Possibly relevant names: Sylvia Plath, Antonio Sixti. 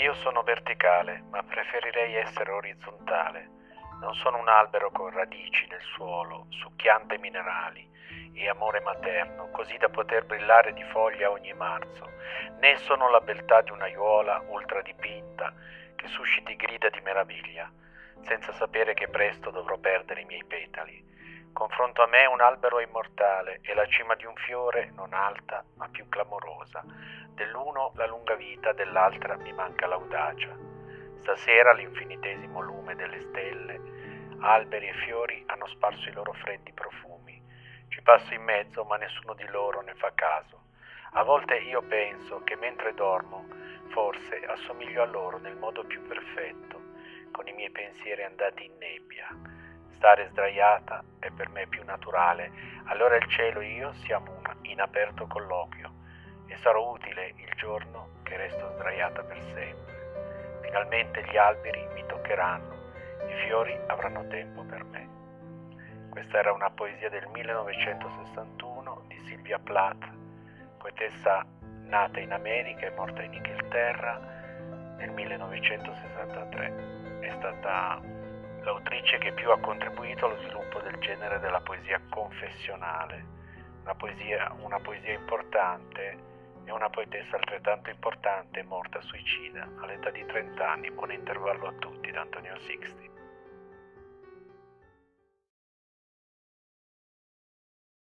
Io sono verticale, ma preferirei essere orizzontale. Non sono un albero con radici nel suolo, succhiante minerali e amore materno, così da poter brillare di foglia ogni marzo, né sono la beltà di un'aiuola ultradipinta che susciti grida di meraviglia, senza sapere che presto dovrò perdere i miei petali. Confronto a me un albero immortale e la cima di un fiore non alta ma più clamorosa. Dell'uno la lunga vita, dell'altra mi manca l'audacia. Stasera l'infinitesimo lume delle stelle, alberi e fiori hanno sparso i loro freddi profumi. Ci passo in mezzo ma nessuno di loro ne fa caso. A volte io penso che mentre dormo forse assomiglio a loro nel modo più perfetto, con i miei pensieri andati in nebbia. Stare sdraiata è per me più naturale, allora il cielo e io siamo in aperto colloquio e sarò utile il giorno che resto sdraiata per sempre. Finalmente gli alberi mi toccheranno, i fiori avranno tempo per me. Questa era una poesia del 1961 di Sylvia Plath, poetessa nata in America e morta in Inghilterra nel 1963. È stata l'autrice che più ha contribuito allo sviluppo del genere della poesia confessionale, una poesia importante, e una poetessa altrettanto importante morta suicida all'età di 30 anni. Buon intervallo a tutti da Antonio Sixti.